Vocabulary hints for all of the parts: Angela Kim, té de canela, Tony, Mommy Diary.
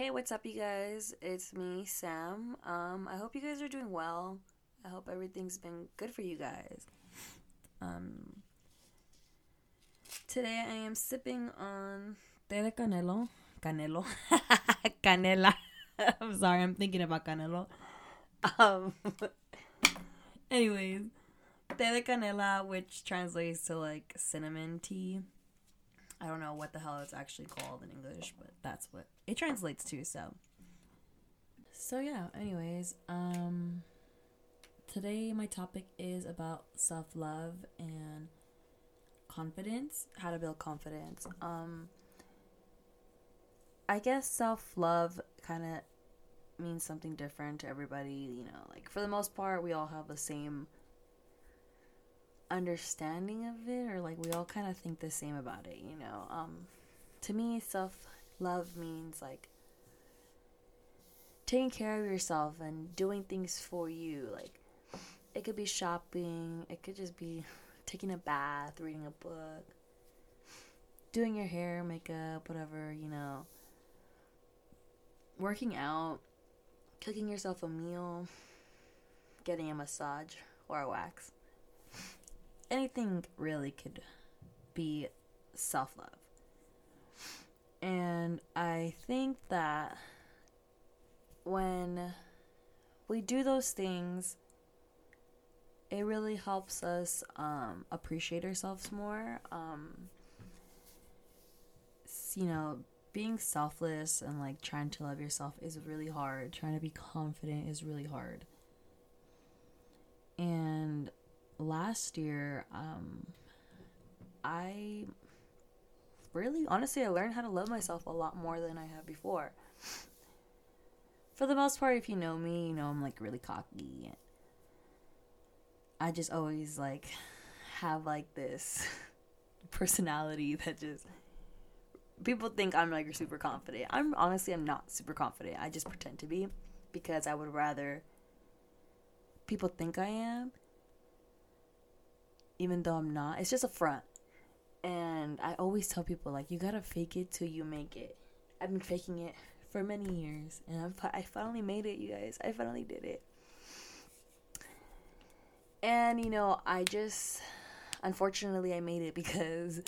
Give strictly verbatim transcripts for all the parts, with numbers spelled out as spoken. Hey, what's up, you guys? It's me, Sam. Um, I hope you guys are doing well. I hope everything's been good for you guys. Um, today I am sipping on té de canelo. Canelo. Canela. I'm sorry, I'm thinking about canelo. Um, anyways, té de canela, which translates to like cinnamon tea. I don't know what the hell it's actually called in English, but that's what it translates to, so. So, yeah, anyways, um, today my topic is about self-love and confidence, how to build confidence. Um, I guess self-love kind of means something different to everybody, you know, like, for the most part, we all have the same understanding of it, or like we all kind of think the same about it, you know. Um to me, self-love means like taking care of yourself and doing things for you. Like, it could be shopping, it could just be taking a bath, reading a book, doing your hair, makeup, whatever, you know, working out, cooking yourself a meal, getting a massage or a wax. Anything really could be self-love. And I think that when we do those things, it really helps us um, appreciate ourselves more. Um, you know, being selfless and like trying to love yourself is really hard. Trying to be confident is really hard. And last year, um, I really, honestly, I learned how to love myself a lot more than I have before. For the most part, if you know me, you know I'm, like, really cocky. I just always, like, have, like, this personality that just, people think I'm, like, super confident. I'm, honestly, I'm not super confident. I just pretend to be because I would rather people think I am, even though I'm not. It's just a front. And I always tell people, like, you gotta fake it till you make it. I've been faking it for many years, and I'm, I finally made it, you guys. I finally did it. And, you know, I just, unfortunately, I made it because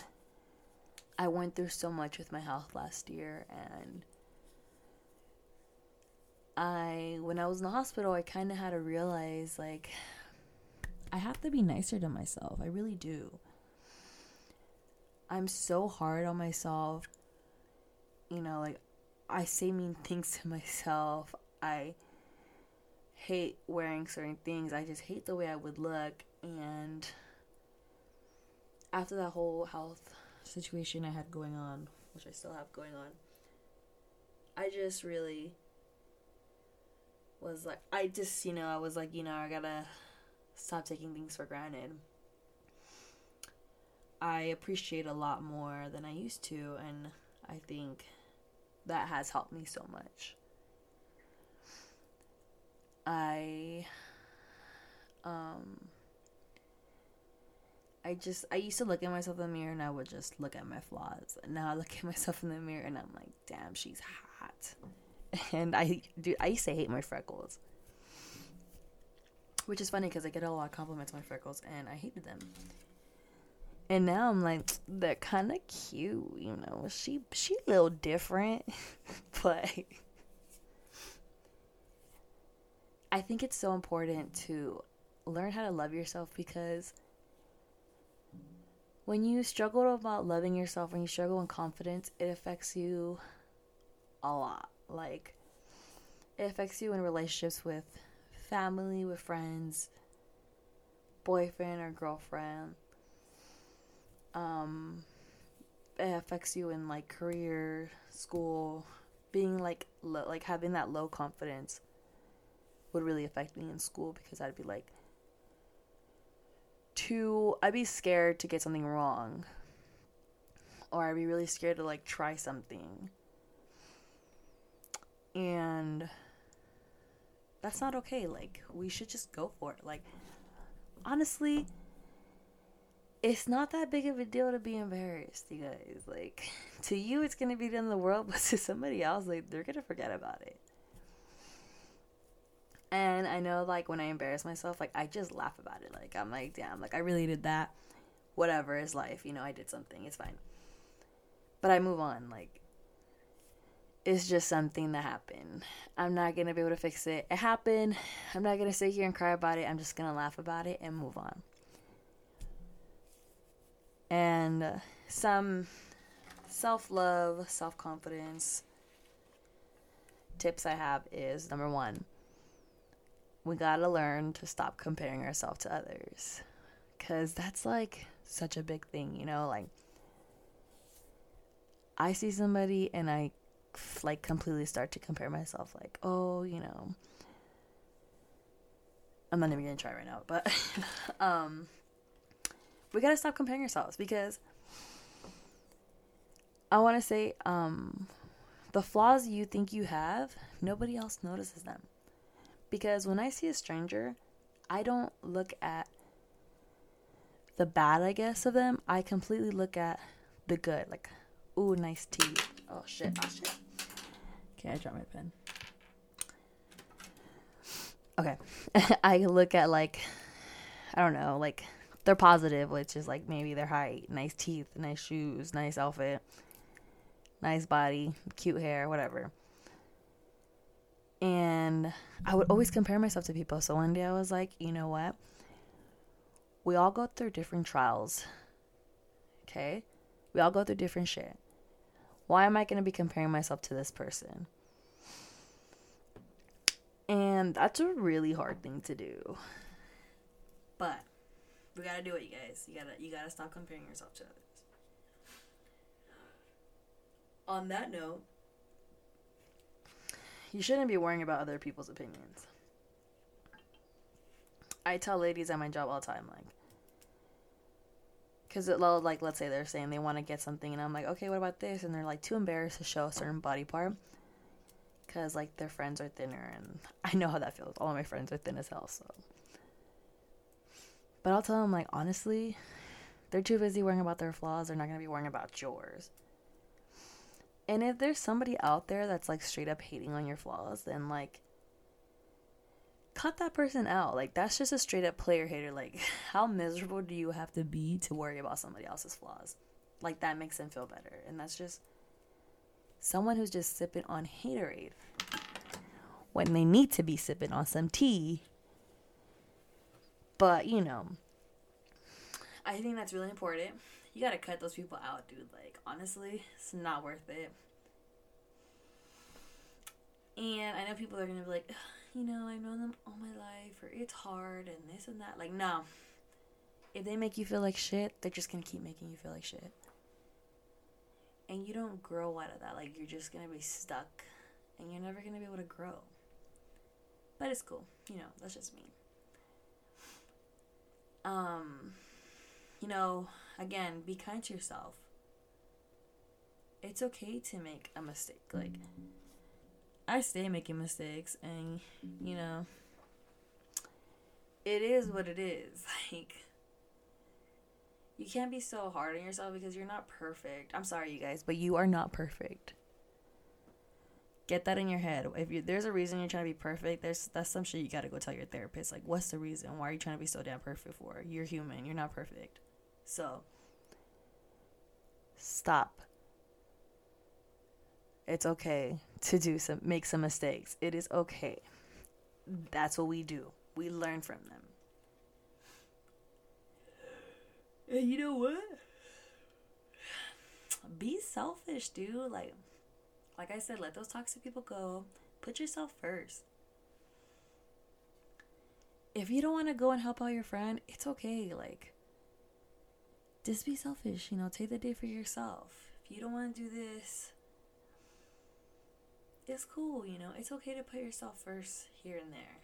I went through so much with my health last year. And I, when I was in the hospital, I kind of had to realize, like, I have to be nicer to myself. I really do. I'm so hard on myself. You know, like, I say mean things to myself. I hate wearing certain things. I just hate the way I would look. And after that whole health situation I had going on, which I still have going on, I just really was like, I just, you know, I was like, you know, I gotta stop taking things for granted. I appreciate a lot more than I used to, and I think that has helped me so much. I um I just I used to look at myself in the mirror and I would just look at my flaws. And now I look at myself in the mirror and I'm like, damn, she's hot. And I dude, I used to hate my freckles. Which is funny because I get a lot of compliments on my freckles, and I hated them. And now I'm like, they're kind of cute, you know. She she a little different, but I think it's so important to learn how to love yourself, because when you struggle about loving yourself, when you struggle in confidence, it affects you a lot. Like, it affects you in relationships with family, with friends, boyfriend or girlfriend. Um, it affects you in like career, school. Being like lo- like having that low confidence would really affect me in school, because I'd be like too I'd be scared to get something wrong, or I'd be really scared to like try something, and that's not okay. Like, we should just go for it. Like, honestly, it's not that big of a deal to be embarrassed, you guys. Like, to you, it's going to be the end of the world, but to somebody else, like, they're going to forget about it. And I know, like, when I embarrass myself, like, I just laugh about it. Like, I'm like, damn, like, I really did that. Whatever, it's life. You know, I did something. It's fine. But I move on. Like, it's just something that happened. I'm not going to be able to fix it. It happened. I'm not going to sit here and cry about it. I'm just going to laugh about it and move on. And uh, some self-love, self-confidence tips I have is, number one, we gotta learn to stop comparing ourselves to others. Because that's, like, such a big thing, you know? Like, I see somebody and I, like, completely start to compare myself. Like, oh, you know, I'm not even gonna try right now, but... um. We gotta stop comparing ourselves, because I want to say um, the flaws you think you have, nobody else notices them. Because when I see a stranger, I don't look at the bad, I guess, of them. I completely look at the good. Like, ooh, nice teeth. Oh, shit. Oh, shit. Okay, I dropped my pen. Okay. I look at, like, I don't know, like... they're positive, which is, like, maybe their height, nice teeth, nice shoes, nice outfit, nice body, cute hair, whatever. And I would always compare myself to people. So one day I was like, you know what? We all go through different trials, okay? We all go through different shit. Why am I going to be comparing myself to this person? And that's a really hard thing to do. But... we gotta do it, you guys. You gotta you gotta stop comparing yourself to others. On that note, you shouldn't be worrying about other people's opinions. I tell ladies at my job all the time, like, because, like, let's say they're saying they want to get something, and I'm like, okay, what about this? And they're, like, too embarrassed to show a certain body part because, like, their friends are thinner, and I know how that feels. All of my friends are thin as hell, so... but I'll tell them, like, honestly, they're too busy worrying about their flaws. They're not going to be worrying about yours. And if there's somebody out there that's, like, straight up hating on your flaws, then, like, cut that person out. Like, that's just a straight up player hater. Like, how miserable do you have to be to worry about somebody else's flaws? Like, that makes them feel better. And that's just someone who's just sipping on haterade when they need to be sipping on some tea. But, you know, I think that's really important. You gotta cut those people out, dude. Like, honestly, it's not worth it. And I know people are gonna be like, you know, I've known them all my life, or it's hard, and this and that. Like, no. If they make you feel like shit, they're just gonna keep making you feel like shit. And you don't grow out of that. Like, you're just gonna be stuck, and you're never gonna be able to grow. But it's cool. You know, that's just me. Um, you know, again, be kind to yourself. It's okay to make a mistake. Like, I stay making mistakes, and, you know, it is what it is. Like, you can't be so hard on yourself because you're not perfect. I'm sorry, you guys, but you are not perfect. Get that in your head. If you, there's a reason you're trying to be perfect, there's that's some shit you got to go tell your therapist. Like, what's the reason? Why are you trying to be so damn perfect for? You're human. You're not perfect. So, stop. It's okay to do some, make some mistakes. It is okay. That's what we do. We learn from them. And you know what? Be selfish, dude. Like... Like I said, let those toxic people go. Put yourself first. If you don't want to go and help out your friend, it's okay. Like, just be selfish. You know, take the day for yourself. If you don't want to do this, it's cool. You know, it's okay to put yourself first here and there.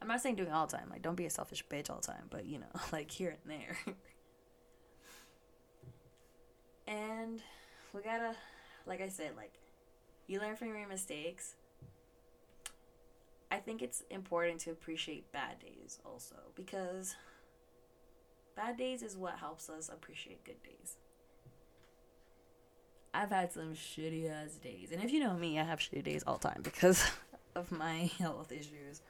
I'm not saying doing it all the time. Like, don't be a selfish bitch all the time. But, you know, like, here and there. And we gotta, like I said, like, you learn from your mistakes. I think it's important to appreciate bad days also, because Bad days is what helps us appreciate good days. I've had some shitty ass days. And if you know me, I have shitty days all the time because of my health issues.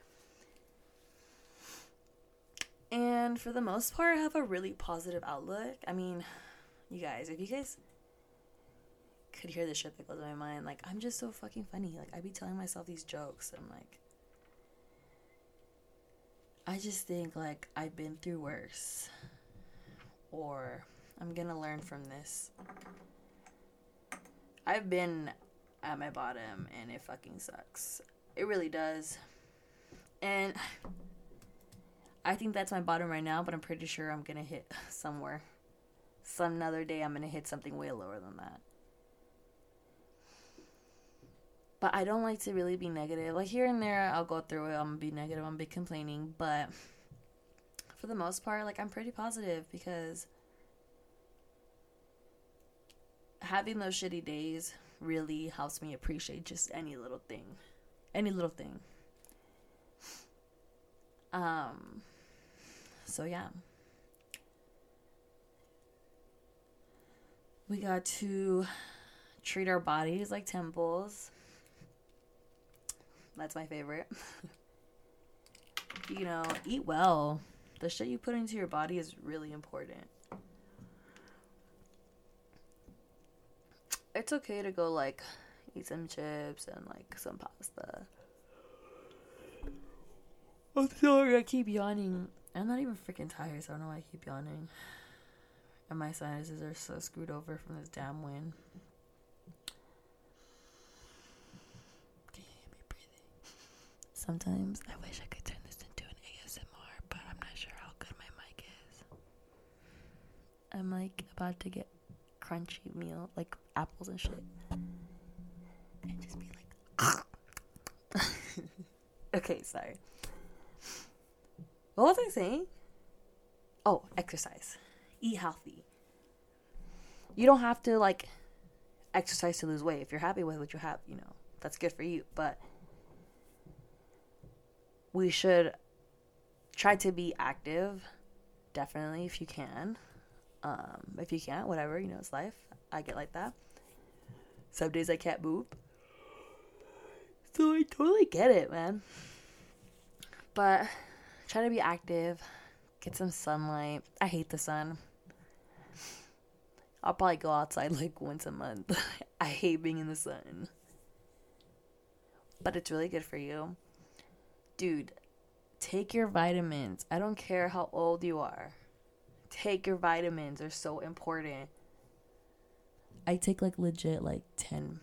And for the most part, I have a really positive outlook. I mean, you guys, if you guys could hear the shit that goes in my mind, like, I'm just so fucking funny. Like, I be telling myself these jokes. And I'm like, I just think, like, I've been through worse. Or I'm gonna learn from this. I've been at my bottom, and it fucking sucks. It really does. And I think that's my bottom right now, but I'm pretty sure I'm gonna hit somewhere. Some other day I'm gonna hit something way lower than that. But I don't like to really be negative. Like, here and there, I'll go through it. I'm gonna be negative. I'm gonna be complaining. But for the most part, like, I'm pretty positive because having those shitty days really helps me appreciate just any little thing. Any little thing. Um, so yeah. We got to treat our bodies like temples. That's my favorite. You know, eat well. The shit you put into your body is really important. It's okay to go, like, eat some chips and, like, some pasta. I'm sorry, I keep yawning. I'm not even freaking tired, so I don't know why I keep yawning. And my sinuses are so screwed over from this damn wind. Can you hear me breathing? Sometimes I wish I could turn this into an A S M R, but I'm not sure how good my mic is. I'm, like, about to get crunchy meal, like apples and shit, and just be like okay, sorry, what was I saying? Oh, exercise, eat healthy. You don't have to, like, exercise to lose weight. If you're happy with what you have, you know, that's good for you, but we should try to be active, definitely, if you can. Um, if you can't, whatever, you know, it's life. I get like that. Some days I can't move. So I totally get it, man. But try to be active. Get some sunlight. I hate the sun. I'll probably go outside like once a month. I hate being in the sun. But it's really good for you. Dude, take your vitamins. I don't care how old you are. Take your vitamins. They're so important. I take, like, legit, like, ten,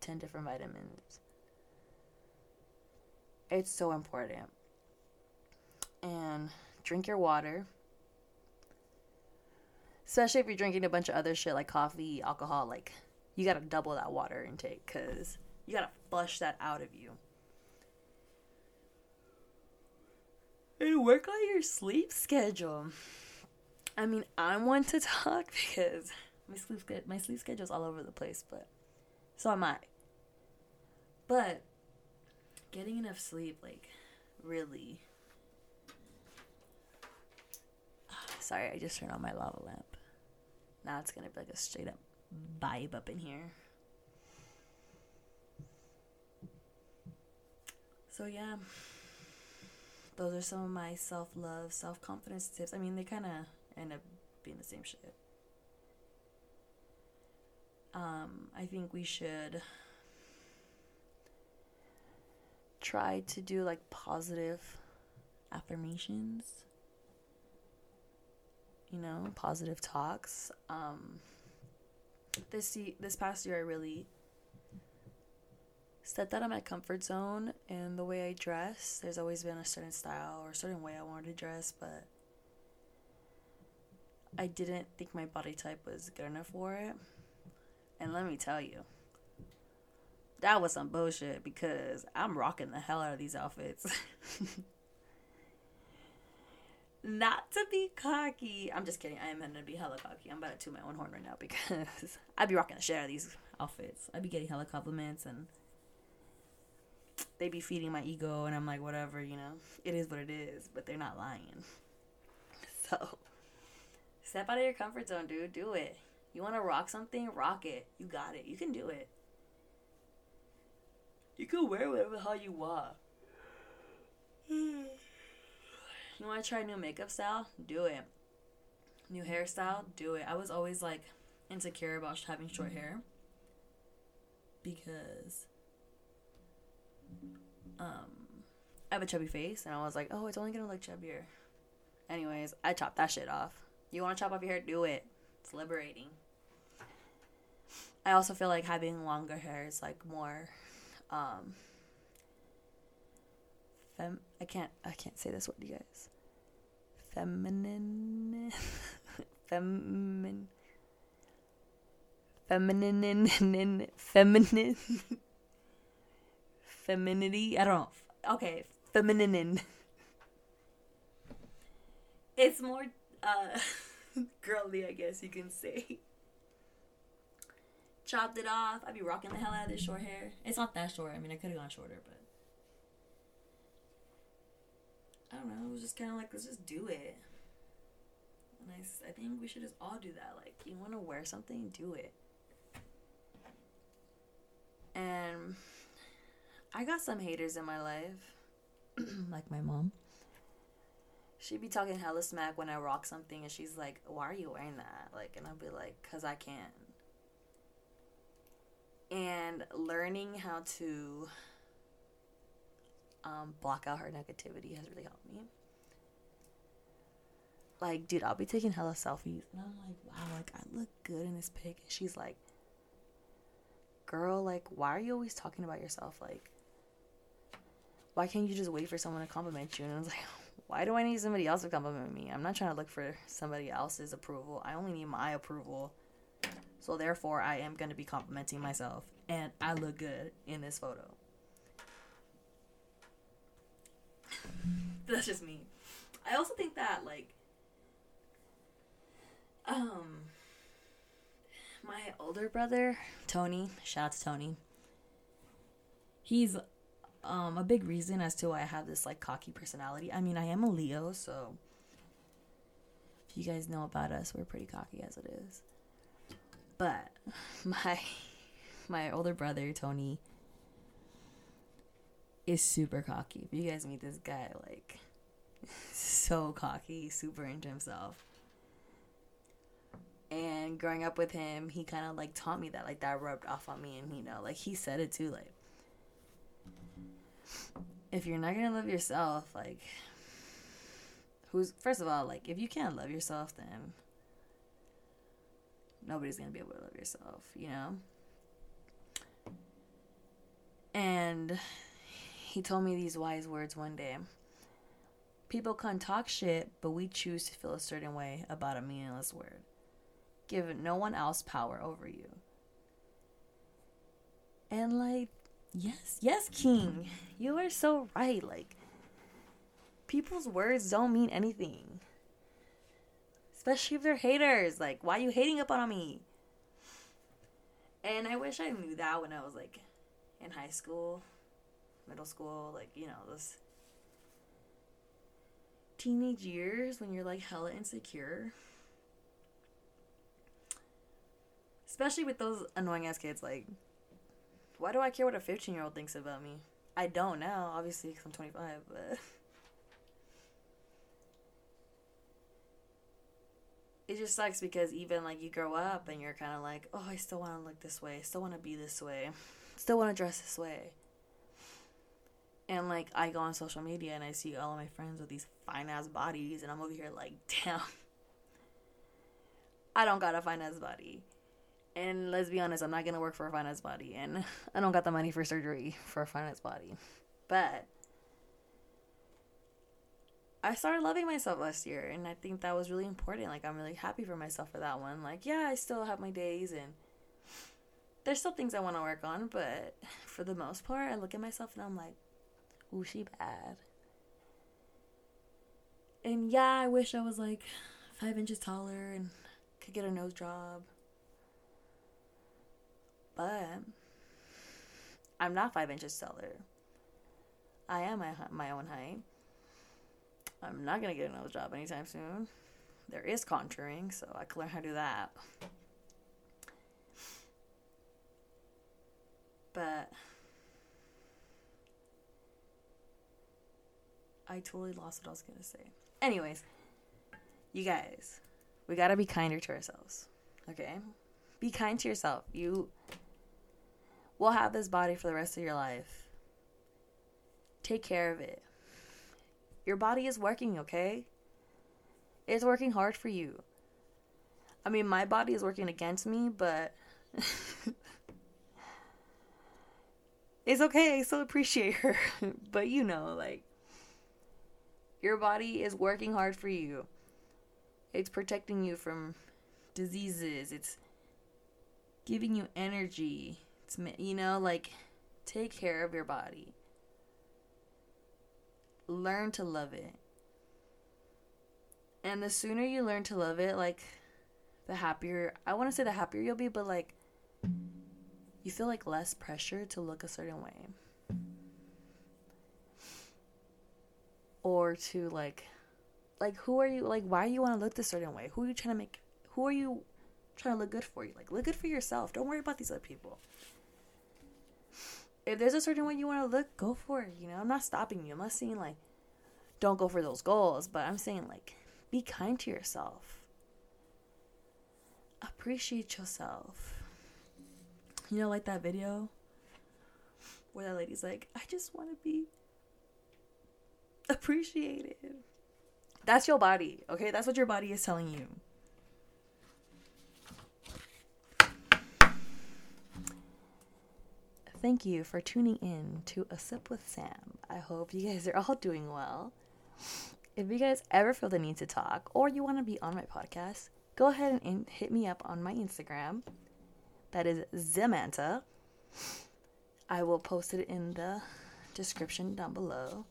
ten different vitamins. It's so important. And drink your water. Especially if you're drinking a bunch of other shit, like coffee, alcohol. Like, you gotta double that water intake because you gotta flush that out of you. And work on your sleep schedule. I mean, I want to talk because my sleep my sleep schedule's all over the place, but so am I. But getting enough sleep, like, really. Sorry, I just turned on my lava lamp. Now it's gonna be like a straight up vibe up in here. So yeah, those are some of my self love, self confidence tips. I mean, they kind of end up being the same shit. Um, I think we should try to do, like, positive affirmations, you know, positive talks. Um, this e- this past year, I really stepped out of my comfort zone in the way I dress. There's always been a certain style or a certain way I wanted to dress, but I didn't think my body type was good enough for it. And let me tell you, that was some bullshit because I'm rocking the hell out of these outfits. Not to be cocky. I'm just kidding. I am going to be hella cocky. I'm about to toot my own horn right now because I'd be rocking the shit out of these outfits. I'd be getting hella compliments and they be feeding my ego and I'm like, whatever, you know. It is what it is, but they're not lying. So Step out of your comfort zone, dude. Do it. You want to rock something? Rock it. You got it. You can do it. You can wear whatever the hell you want. You want to try a new makeup style? Do it. New hairstyle? Do it. I was always, like, insecure about having short hair. Because um, I have a chubby face. And I was like, oh, it's only going to look chubbier. Anyways, I chopped that shit off. You want to chop off your hair? Do it. It's liberating. I also feel like having longer hair is, like, more... Um, fem- I can't, I can't say this word, you guys. Feminine, feminine, feminine, feminine, femininity. I don't know. Okay, feminine. It's more uh, girly, I guess you can say. Chopped it off. I'd be rocking the hell out of this short hair. It's not that short. I mean, I could have gone shorter, but... I don't know. It was just kind of like, let's just do it. And I, I think we should just all do that. Like, you want to wear something? Do it. And I got some haters in my life. Like my mom. She'd be talking hella smack when I rock something, and she's like, why are you wearing that? Like, and I'll be like, because I can't. And learning how to um, block out her negativity has really helped me. Like, dude, I'll be taking hella selfies. And I'm like, wow, like, I look good in this pic. And she's like, girl, like, why are you always talking about yourself? Like, why can't you just wait for someone to compliment you? And I was like, why do I need somebody else to compliment me? I'm not trying to look for somebody else's approval. I only need my approval. So, therefore, I am going to be complimenting myself. And I look good in this photo. That's just me. I also think that, like, um, my older brother, Tony, shout out to Tony. He's um, a big reason as to why I have this, like, cocky personality. I mean, I am a Leo, so if you guys know about us, we're pretty cocky as it is. But my my older brother, Tony, is super cocky. If you guys meet this guy, like, so cocky, super into himself. And growing up with him, he kind of, like, taught me that. Like, that rubbed off on me. And, you know, like, he said it, too. Like, if you're not going to love yourself, like, who's... First of all, like, if you can't love yourself, then... nobody's going to be able to love yourself, you know? And he told me these wise words one day. People can talk shit, but we choose to feel a certain way about a meaningless word. Give no one else power over you. And, like, yes, yes, King. You are so right. Like, people's words don't mean anything. Especially if they're haters. Like, why are you hating up on me? And I wish I knew that when I was, like, in high school, middle school. Like, you know, those teenage years when you're, like, hella insecure. Especially with those annoying-ass kids. Like, why do I care what a fifteen-year-old thinks about me? I don't now, obviously, because I'm twenty-five, but... It just sucks because even, like, you grow up and you're kind of like, oh, I still want to look this way. I still want to be this way. Still want to dress this way. And, like, I go on social media and I see all of my friends with these fine-ass bodies. And I'm over here like, damn. I don't got a fine-ass body. And let's be honest, I'm not going to work for a fine-ass body. And I don't got the money for surgery for a fine-ass body. But... I started loving myself last year, and I think that was really important. Like, I'm really happy for myself for that one. Like, yeah, I still have my days, and there's still things I want to work on, but for the most part, I look at myself, and I'm like, ooh, she bad. And, yeah, I wish I was, like, five inches taller and could get a nose job. But I'm not five inches taller. I am my, my own height. I'm not going to get another job anytime soon. there is contouring, so I can learn how to do that. But I totally lost what I was going to say. Anyways, you guys, we got to be kinder to ourselves, okay? Be kind to yourself. You will have this body for the rest of your life. Take care of it. Your body is working, okay? It's working hard for you. I mean, my body is working against me, but it's okay. I still appreciate her. But you know, like, your body is working hard for you. It's protecting you from diseases. It's giving you energy. It's, you know, like, take care of your body. Learn to love it. And the sooner you learn to love it, like, the happier, I want to say the happier you'll be, but, like, you feel, like, less pressure to look a certain way. Or to, like, like, who are you, like, why you want to look this certain way? Who are you trying to make, who are you trying to look good for? You, like, look good for yourself. Don't worry about these other people. If there's a certain way you want to look, go for it, you know? I'm not stopping you. I'm not saying, like, don't go for those goals, but I'm saying, like, be kind to yourself. Appreciate yourself. You know, like that video where that lady's like, I just want to be appreciated. That's your body, okay? That's what your body is telling you. Thank you for tuning in to A Sip with Sam. I hope you guys are all doing well. If you guys ever feel the need to talk or you want to be on my podcast, go ahead and in- hit me up on my Instagram. That is Zamntha. I will post it in the description down below.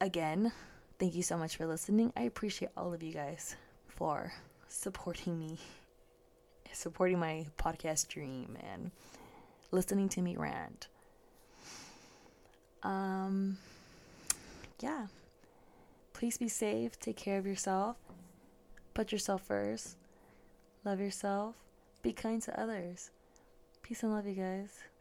Again, thank you so much for listening. I appreciate all of you guys for supporting me, supporting my podcast dream, and listening to me rant. Um... Yeah, please be safe, take care of yourself, put yourself first, love yourself, be kind to others. Peace and love, you guys.